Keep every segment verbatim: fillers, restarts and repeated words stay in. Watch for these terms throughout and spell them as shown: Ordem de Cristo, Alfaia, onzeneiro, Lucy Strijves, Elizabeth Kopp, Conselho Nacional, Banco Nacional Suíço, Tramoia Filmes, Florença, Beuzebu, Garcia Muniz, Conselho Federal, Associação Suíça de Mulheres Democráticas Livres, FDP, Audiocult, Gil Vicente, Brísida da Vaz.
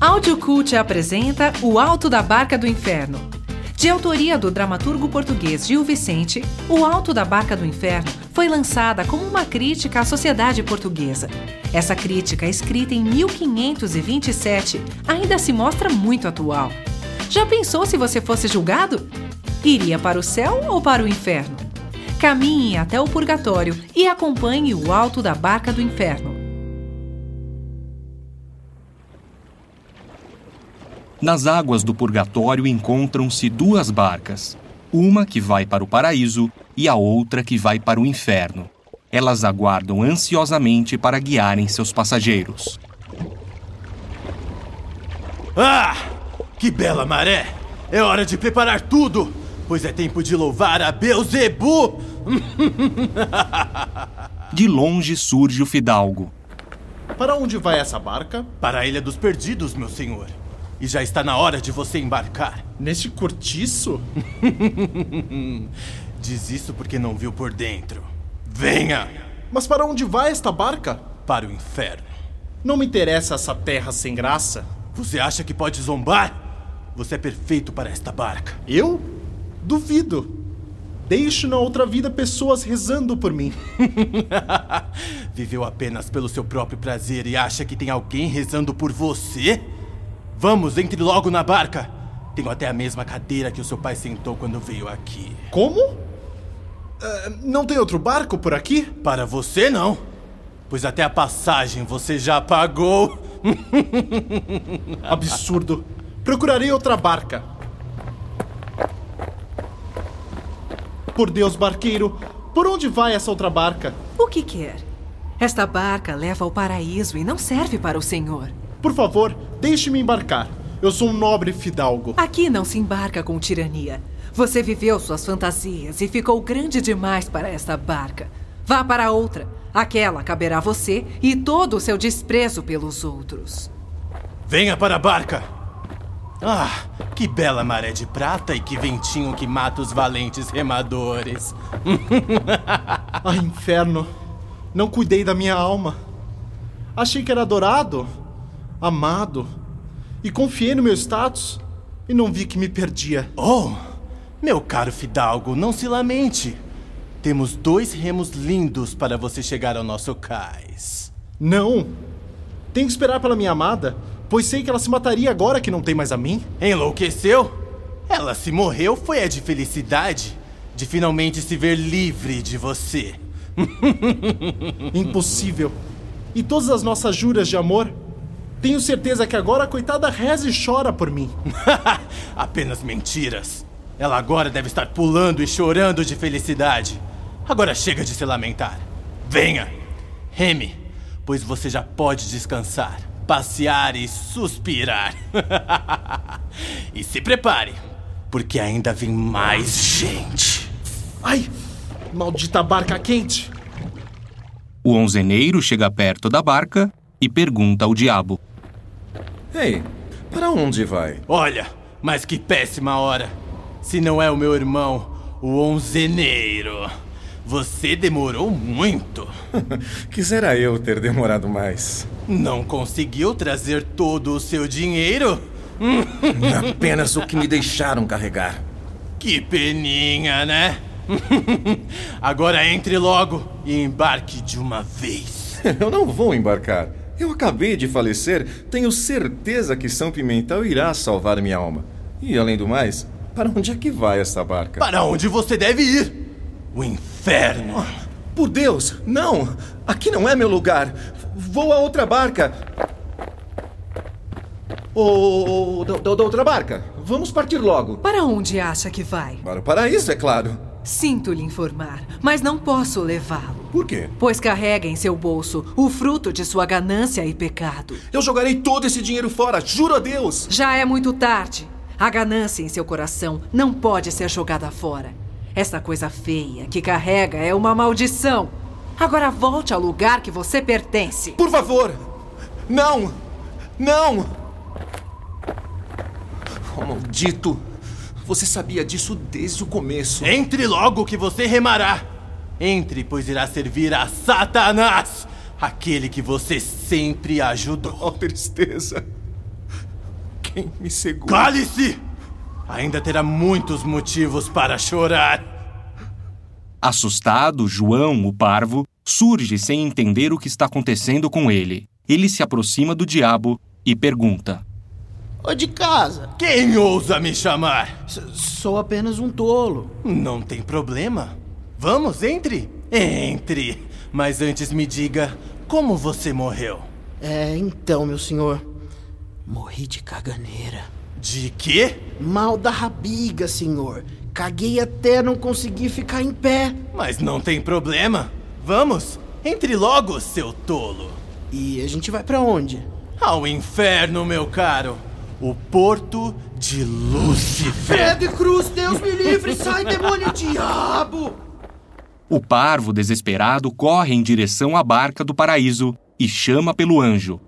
Audiocult apresenta O Alto da Barca do Inferno. De autoria do dramaturgo português Gil Vicente, O Alto da Barca do Inferno foi lançada como uma crítica à sociedade portuguesa. Essa crítica, escrita em mil quinhentos e vinte e sete, ainda se mostra muito atual. Já pensou se você fosse julgado? Iria para o céu ou para o inferno? Caminhe até o purgatório e acompanhe O Alto da Barca do Inferno. Nas águas do purgatório encontram-se duas barcas, uma que vai para o paraíso e a outra que vai para o inferno. Elas aguardam ansiosamente para guiarem seus passageiros. Ah! Que bela maré! É hora de preparar tudo, pois é tempo de louvar a Beuzebu! De longe surge o fidalgo. Para onde vai essa barca? Para a Ilha dos Perdidos, meu senhor. E já está na hora de você embarcar. Neste cortiço? Diz isso porque não viu por dentro. Venha! Mas para onde vai esta barca? Para o inferno. Não me interessa essa terra sem graça. Você acha que pode zombar? Você é perfeito para esta barca. Eu? Duvido. Deixo na outra vida pessoas rezando por mim. Viveu apenas pelo seu próprio prazer e acha que tem alguém rezando por você? Vamos, entre logo na barca. Tenho até a mesma cadeira que o seu pai sentou quando veio aqui. Como? Uh, não tem outro barco por aqui? Para você, não. Pois até a passagem você já pagou. Absurdo. Procurarei outra barca. Por Deus, barqueiro, por onde vai essa outra barca? O que quer? Esta barca leva ao paraíso e não serve para o senhor. Por favor, deixe-me embarcar. Eu sou um nobre fidalgo. Aqui não se embarca com tirania. Você viveu suas fantasias e ficou grande demais para esta barca. Vá para outra. Aquela caberá a você e todo o seu desprezo pelos outros. Venha para a barca. Ah, que bela maré de prata e que ventinho que mata os valentes remadores. Ah, inferno. Não cuidei da minha alma. Achei que era dourado, amado, e confiei no meu status e não vi que me perdia. Oh, meu caro fidalgo, não se lamente. Temos dois remos lindos para você chegar ao nosso cais. Não, tenho que esperar pela minha amada, pois sei que ela se mataria agora que não tem mais a mim. Enlouqueceu? Ela se morreu foi a de felicidade, de finalmente se ver livre de você. Impossível. E todas as nossas juras de amor... Tenho certeza que agora a coitada reza e chora por mim. Apenas mentiras. Ela agora deve estar pulando e chorando de felicidade. Agora chega de se lamentar. Venha, reme, pois você já pode descansar, passear e suspirar. E se prepare, porque ainda vem mais gente. Ai, maldita barca quente. O onzeneiro chega perto da barca e pergunta ao diabo. Ei, para onde vai? Olha, mas que péssima hora. Se não é o meu irmão, o onzeneiro. Você demorou muito. Quisera eu ter demorado mais. Não conseguiu trazer todo o seu dinheiro? Apenas o que me deixaram carregar. Que peninha, né? Agora entre logo e embarque de uma vez. Eu não vou embarcar. Eu acabei de falecer, tenho certeza que São Pimentel irá salvar minha alma. E, além do mais, para onde é que vai essa barca? Para onde você deve ir? O inferno! Oh, por Deus, não! Aqui não é meu lugar! Vou a outra barca! Ô, oh, da, da, da outra barca! Vamos partir logo! Para onde acha que vai? Para o paraíso, é claro! Sinto lhe informar, mas não posso levá-lo. Por quê? Pois carrega em seu bolso o fruto de sua ganância e pecado. Eu jogarei todo esse dinheiro fora, juro a Deus! Já é muito tarde. A ganância em seu coração não pode ser jogada fora. Essa coisa feia que carrega é uma maldição. Agora volte ao lugar que você pertence. Por favor! Não! Não! Oh, maldito! Você sabia disso desde o começo. Entre logo que você remará. Entre, pois irá servir a Satanás, aquele que você sempre ajudou. Oh, tristeza. Alguém me segura. Cale-se! Ainda terá muitos motivos para chorar. Assustado, João, o parvo, surge sem entender o que está acontecendo com ele. Ele se aproxima do diabo e pergunta: Ô de casa, quem ousa me chamar? S- sou apenas um tolo. Não tem problema. Vamos, entre. Entre. Mas antes me diga, como você morreu? É, então, meu senhor, morri de caganeira. De quê? Mal da rabiga, senhor. Caguei até não conseguir ficar em pé. Mas não tem problema. Vamos, entre logo, seu tolo. E a gente vai pra onde? Ao inferno, meu caro. O porto de Lúcifer. Credo e cruz, Deus me livre. Sai, demônio, diabo! O parvo desesperado corre em direção à barca do paraíso e chama pelo anjo.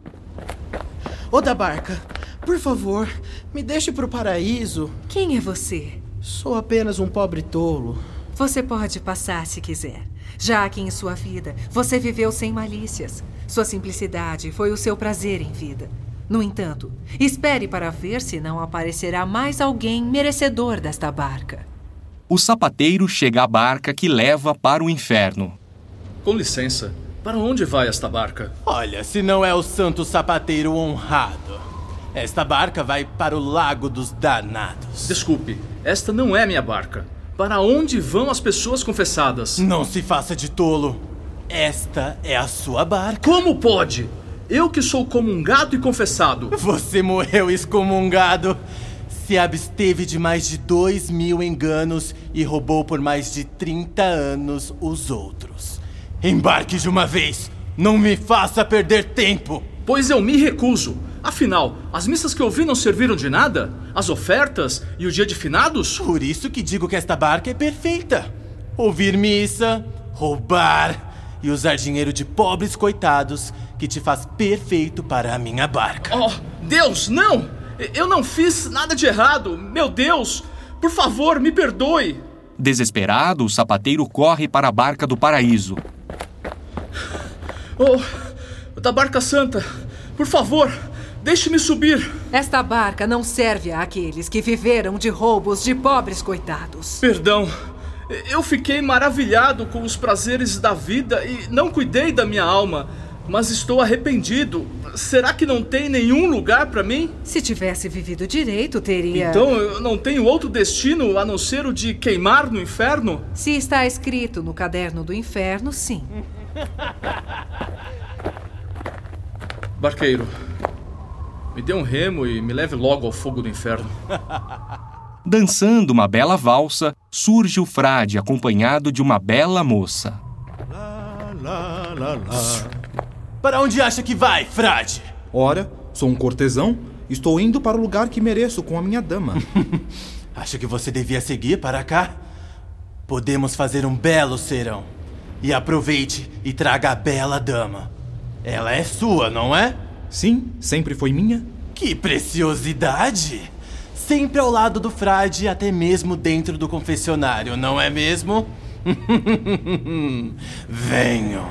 Ô da barca, por favor, me deixe pro paraíso. Quem é você? Sou apenas um pobre tolo. Você pode passar se quiser, já que em sua vida você viveu sem malícias. Sua simplicidade foi o seu prazer em vida. No entanto, espere para ver se não aparecerá mais alguém merecedor desta barca. O sapateiro chega à barca que leva para o inferno. Com licença, para onde vai esta barca? Olha, se não é o santo sapateiro honrado. Esta barca vai para o Lago dos Danados. Desculpe, esta não é minha barca. Para onde vão as pessoas confessadas? Não se faça de tolo. Esta é a sua barca. Como pode? Eu que sou comungado e confessado. Você morreu excomungado. Se absteve de mais de dois mil enganos e roubou por mais de trinta anos os outros. Embarque de uma vez! Não me faça perder tempo! Pois eu me recuso. Afinal, as missas que ouvi não serviram de nada? As ofertas e o dia de finados? Por isso que digo que esta barca é perfeita. Ouvir missa, roubar e usar dinheiro de pobres coitados que te faz perfeito para a minha barca. Oh, Deus, não! Eu não fiz nada de errado. Meu Deus, por favor, me perdoe. Desesperado, o sapateiro corre para a barca do paraíso. Oh, da barca santa, por favor, deixe-me subir. Esta barca não serve àqueles que viveram de roubos de pobres coitados. Perdão, eu fiquei maravilhado com os prazeres da vida e não cuidei da minha alma, mas estou arrependido. Será que não tem nenhum lugar para mim? Se tivesse vivido direito, teria... Então eu não tenho outro destino a não ser o de queimar no inferno? Se está escrito no caderno do inferno, sim. Barqueiro, me dê um remo e me leve logo ao fogo do inferno. Dançando uma bela valsa, surge o frade acompanhado de uma bela moça. Lá, lá, lá, lá. Para onde acha que vai, frade? Ora, sou um cortesão. Estou indo para o lugar que mereço com a minha dama. Acho que você devia seguir para cá. Podemos fazer um belo serão. E aproveite e traga a bela dama. Ela é sua, não é? Sim, sempre foi minha. Que preciosidade! Sempre ao lado do frade, até mesmo dentro do confessionário, não é mesmo? Venham,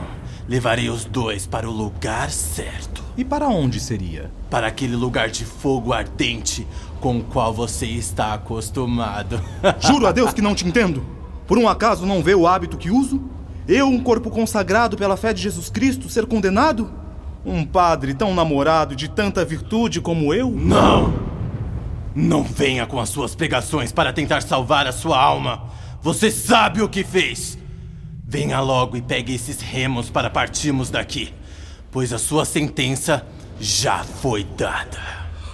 levarei os dois para o lugar certo. E para onde seria? Para aquele lugar de fogo ardente com o qual você está acostumado. Juro a Deus que não te entendo. Por um acaso não vê o hábito que uso? Eu, um corpo consagrado pela fé de Jesus Cristo, ser condenado? Um padre tão namorado de tanta virtude como eu? Não! Não venha com as suas pregações para tentar salvar a sua alma. Você sabe o que fez. Venha logo e pegue esses remos para partirmos daqui, pois a sua sentença já foi dada.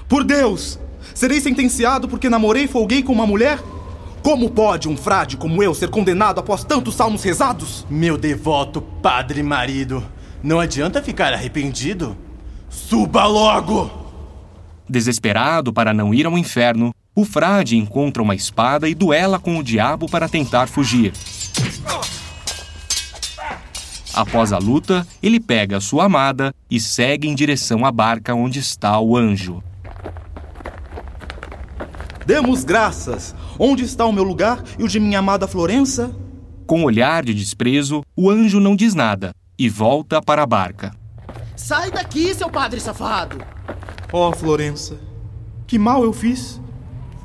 Por Deus! Serei sentenciado porque namorei e folguei com uma mulher? Como pode um frade como eu ser condenado após tantos salmos rezados? Meu devoto padre marido, não adianta ficar arrependido. Suba logo! Desesperado para não ir ao inferno, o frade encontra uma espada e duela com o diabo para tentar fugir. Após a luta, ele pega sua amada e segue em direção à barca onde está o anjo. Demos graças! Onde está o meu lugar e o de minha amada Florença? Com olhar de desprezo, o anjo não diz nada e volta para a barca. Sai daqui, seu padre safado! Ó, Florença, Que mal eu fiz?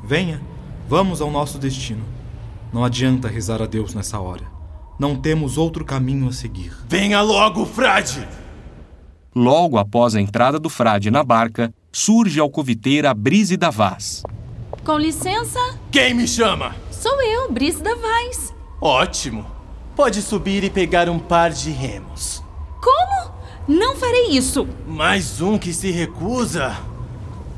Venha, vamos ao nosso destino. Não adianta rezar a Deus nessa hora. Não temos outro caminho a seguir. Venha logo, frade! Logo após a entrada do frade na barca, surge a alcoviteira Brísida da Vaz. Com licença? Quem me chama? Sou eu, Brísida da Vaz. Ótimo. Pode subir e pegar um par de remos. Como? Não farei isso. Mais um que se recusa.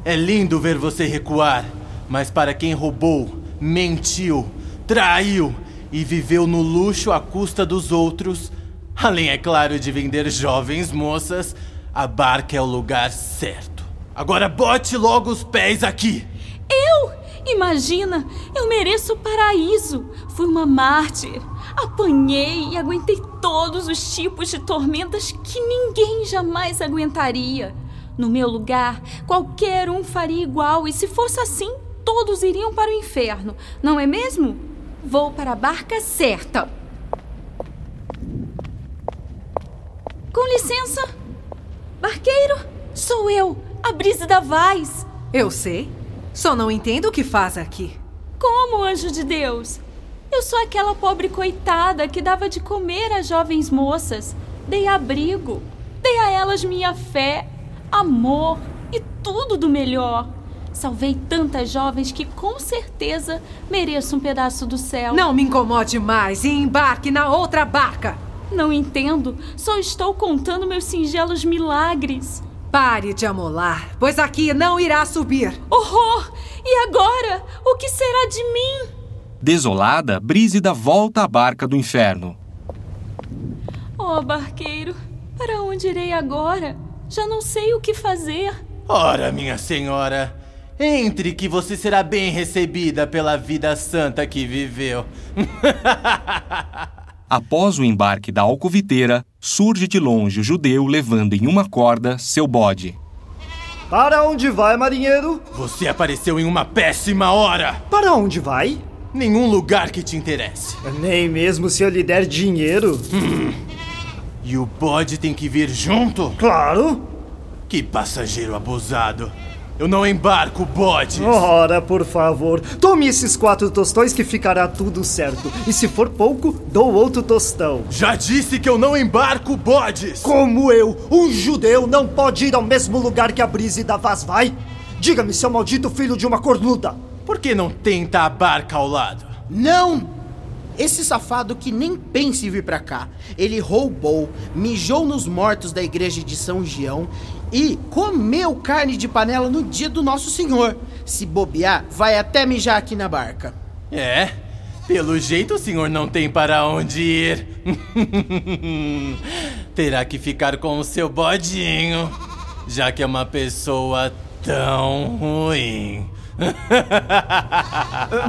É lindo ver você recuar, mas para quem roubou, mentiu, traiu e viveu no luxo à custa dos outros, além, é claro, de vender jovens moças, a barca é o lugar certo. Agora bote logo os pés aqui. Eu? Imagina, eu mereço o paraíso. Fui uma mártir. Apanhei e aguentei todos os tipos de tormentas que ninguém jamais aguentaria. No meu lugar, qualquer um faria igual e, se fosse assim, todos iriam para o inferno, não é mesmo? Vou para a barca certa. Com licença. Barqueiro, sou eu, a Brísida da Vaz. Eu sei. Só não entendo o que faz aqui. Como, anjo de Deus? Eu sou aquela pobre coitada que dava de comer às jovens moças. Dei abrigo, dei a elas minha fé, amor e tudo do melhor. Salvei tantas jovens que com certeza mereço um pedaço do céu. Não me incomode mais e embarque na outra barca. Não entendo, só estou contando meus singelos milagres. Pare de amolar, pois aqui não irá subir. Horror! E agora? O que será de mim? Desolada, Brísida volta à barca do inferno. Oh, barqueiro, para onde irei agora? Já não sei o que fazer. Ora, minha senhora, entre que você será bem recebida pela vida santa que viveu. Após o embarque da alcoviteira, surge de longe o judeu levando em uma corda seu bode. Para onde vai, marinheiro? Você apareceu em uma péssima hora. Para onde vai? Nenhum lugar que te interesse. Nem mesmo se eu lhe der dinheiro. Hum. E o bode tem que vir junto? Claro. Que passageiro abusado. Eu não embarco, bodes. Ora, por favor, tome esses quatro tostões que ficará tudo certo. E se for pouco, dou outro tostão. Já disse que eu não embarco, bodes. Como eu, um judeu, não pode ir ao mesmo lugar que a Brísida da Vaz vai? Diga-me, seu maldito filho de uma cornuda, por que não tenta a barca ao lado? Não! Esse safado que nem pensa em vir pra cá. Ele roubou, mijou nos mortos da igreja de São Gião e comeu carne de panela no dia do Nosso Senhor. Se bobear, vai até mijar aqui na barca. É? Pelo jeito o senhor não tem para onde ir. Terá que ficar com o seu bodinho, já que é uma pessoa tão ruim.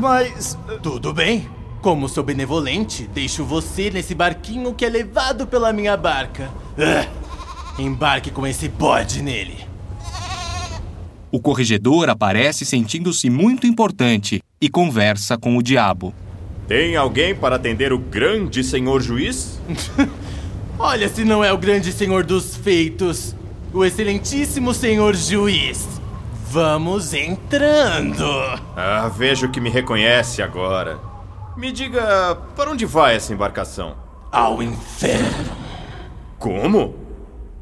Mas... tudo bem. Como sou benevolente, deixo você nesse barquinho que é levado pela minha barca. Uh, embarque com esse bode nele. O corregedor aparece sentindo-se muito importante e conversa com o diabo. Tem alguém para atender o grande senhor juiz? Olha, se não é o grande senhor dos feitos, o excelentíssimo senhor juiz. Vamos entrando. Ah, vejo que me reconhece agora. Me diga, para onde vai essa embarcação? Ao inferno. Como?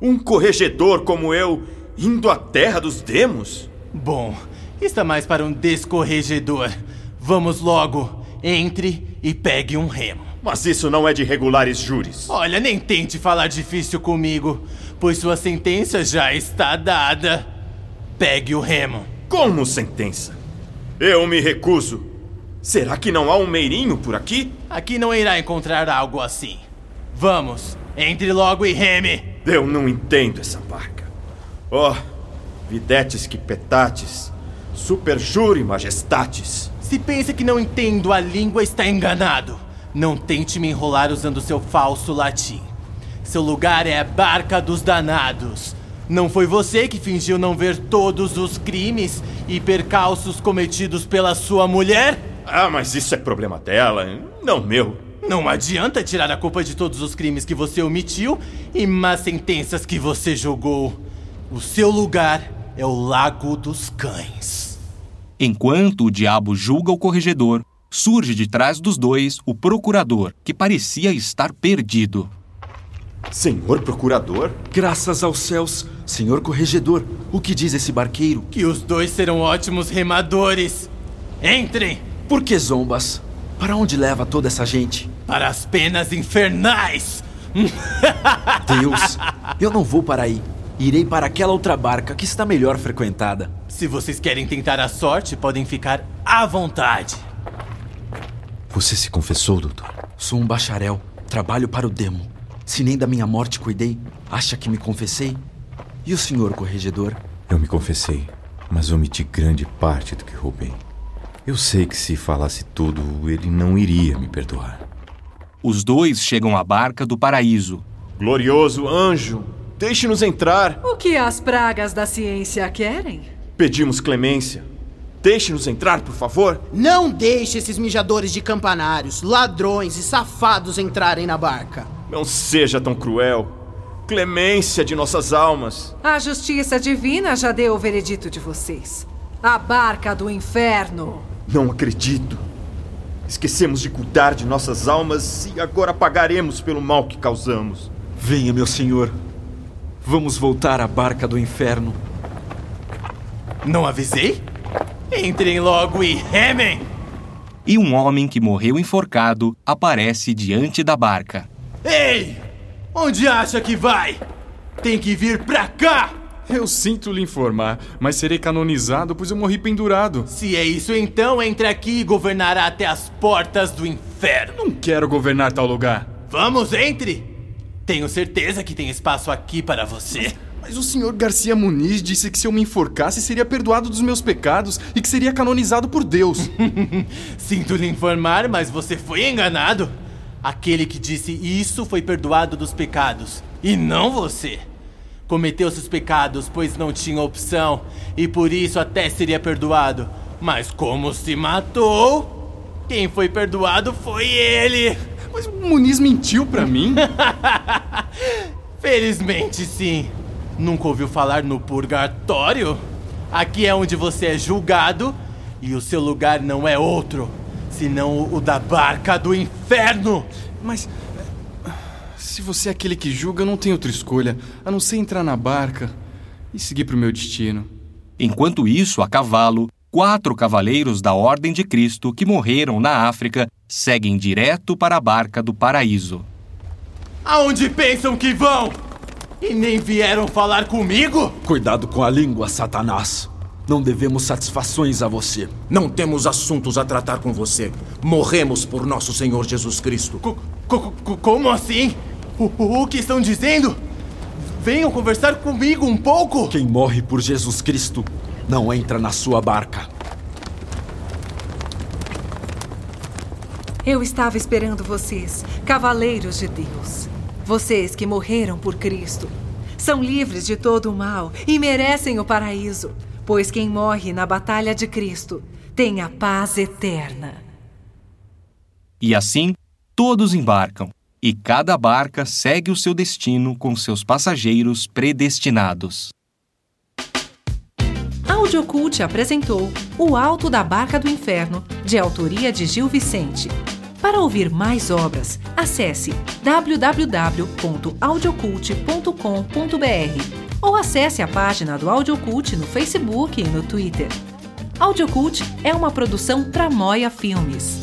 Um corregedor como eu indo à terra dos demos? Bom, está mais para um descorregedor. Vamos logo, entre e pegue um remo. Mas isso não é de regulares júris. Olha, nem tente falar difícil comigo, pois sua sentença já está dada. Pegue o remo. Como sentença? Eu me recuso. Será que não há um meirinho por aqui? Aqui não irá encontrar algo assim. Vamos, entre logo e reme. Eu não entendo essa barca. Oh, videtes que petates, superjure majestatis. Se pensa que não entendo a língua, está enganado. Não tente me enrolar usando seu falso latim. Seu lugar é a barca dos danados. Não foi você que fingiu não ver todos os crimes e percalços cometidos pela sua mulher? Ah, mas isso é problema dela, não meu. Não adianta tirar a culpa de todos os crimes que você omitiu e más sentenças que você julgou. O seu lugar é o Lago dos Cães. Enquanto o diabo julga o corregedor, surge de trás dos dois o procurador, que parecia estar perdido. Senhor procurador? Graças aos céus! Senhor corregedor, o que diz esse barqueiro? Que os dois serão ótimos remadores! Entrem! Por que zombas? Para onde leva toda essa gente? Para as penas infernais! Deus, eu não vou para aí. Irei para aquela outra barca que está melhor frequentada. Se vocês querem tentar a sorte, podem ficar à vontade. Você se confessou, doutor? Sou um bacharel, trabalho para o demo. Se nem da minha morte cuidei, acha que me confessei? E o senhor corregedor? Eu me confessei, mas omiti grande parte do que roubei. Eu sei que se falasse tudo, ele não iria me perdoar. Os dois chegam à barca do paraíso. Glorioso anjo, deixe-nos entrar. O que as pragas da ciência querem? Pedimos clemência. Deixe-nos entrar, por favor. Não deixe esses mijadores de campanários, ladrões e safados entrarem na barca. Não seja tão cruel. Clemência de nossas almas. A justiça divina já deu o veredito de vocês. A barca do inferno. Não acredito. Esquecemos de cuidar de nossas almas e agora pagaremos pelo mal que causamos. Venha, meu senhor. Vamos voltar à barca do inferno. Não avisei? Entrem logo e remem! E um homem que morreu enforcado aparece diante da barca. Ei! Onde acha que vai? Tem que vir pra cá! Eu sinto lhe informar, mas serei canonizado, pois eu morri pendurado. Se é isso, então entre aqui e governará até as portas do inferno. Não quero governar tal lugar. Vamos, entre! Tenho certeza que tem espaço aqui para você. Mas o senhor Garcia Muniz disse que se eu me enforcasse seria perdoado dos meus pecados e que seria canonizado por Deus. Sinto lhe informar, mas você foi enganado. Aquele que disse isso foi perdoado dos pecados, e não você. Cometeu seus pecados, pois não tinha opção, e por isso até seria perdoado. Mas como se matou, quem foi perdoado foi ele. Mas o Muniz mentiu pra mim? Felizmente sim. Nunca ouviu falar no purgatório? Aqui é onde você é julgado e o seu lugar não é outro, senão o da barca do inferno. Mas se você é aquele que julga, eu não tenho outra escolha, a não ser entrar na barca e seguir para o meu destino. Enquanto isso, a cavalo, quatro cavaleiros da Ordem de Cristo que morreram na África seguem direto para a barca do paraíso. Aonde pensam que vão? E nem vieram falar comigo? Cuidado com a língua, Satanás. Não devemos satisfações a você. Não temos assuntos a tratar com você. Morremos por nosso Senhor Jesus Cristo. C-c-c-como assim? O, o que estão dizendo? Venham conversar comigo um pouco. Quem morre por Jesus Cristo não entra na sua barca. Eu estava esperando vocês, cavaleiros de Deus. Vocês que morreram por Cristo são livres de todo o mal e merecem o paraíso, pois quem morre na batalha de Cristo tem a paz eterna. E assim, todos embarcam, e cada barca segue o seu destino com seus passageiros predestinados. A Audiocult apresentou O Alto da Barca do Inferno, de autoria de Gil Vicente. Para ouvir mais obras, acesse w w w ponto audiocult ponto com ponto b r ou acesse a página do Audiocult no Facebook e no Twitter. Audiocult é uma produção Tramoia Filmes.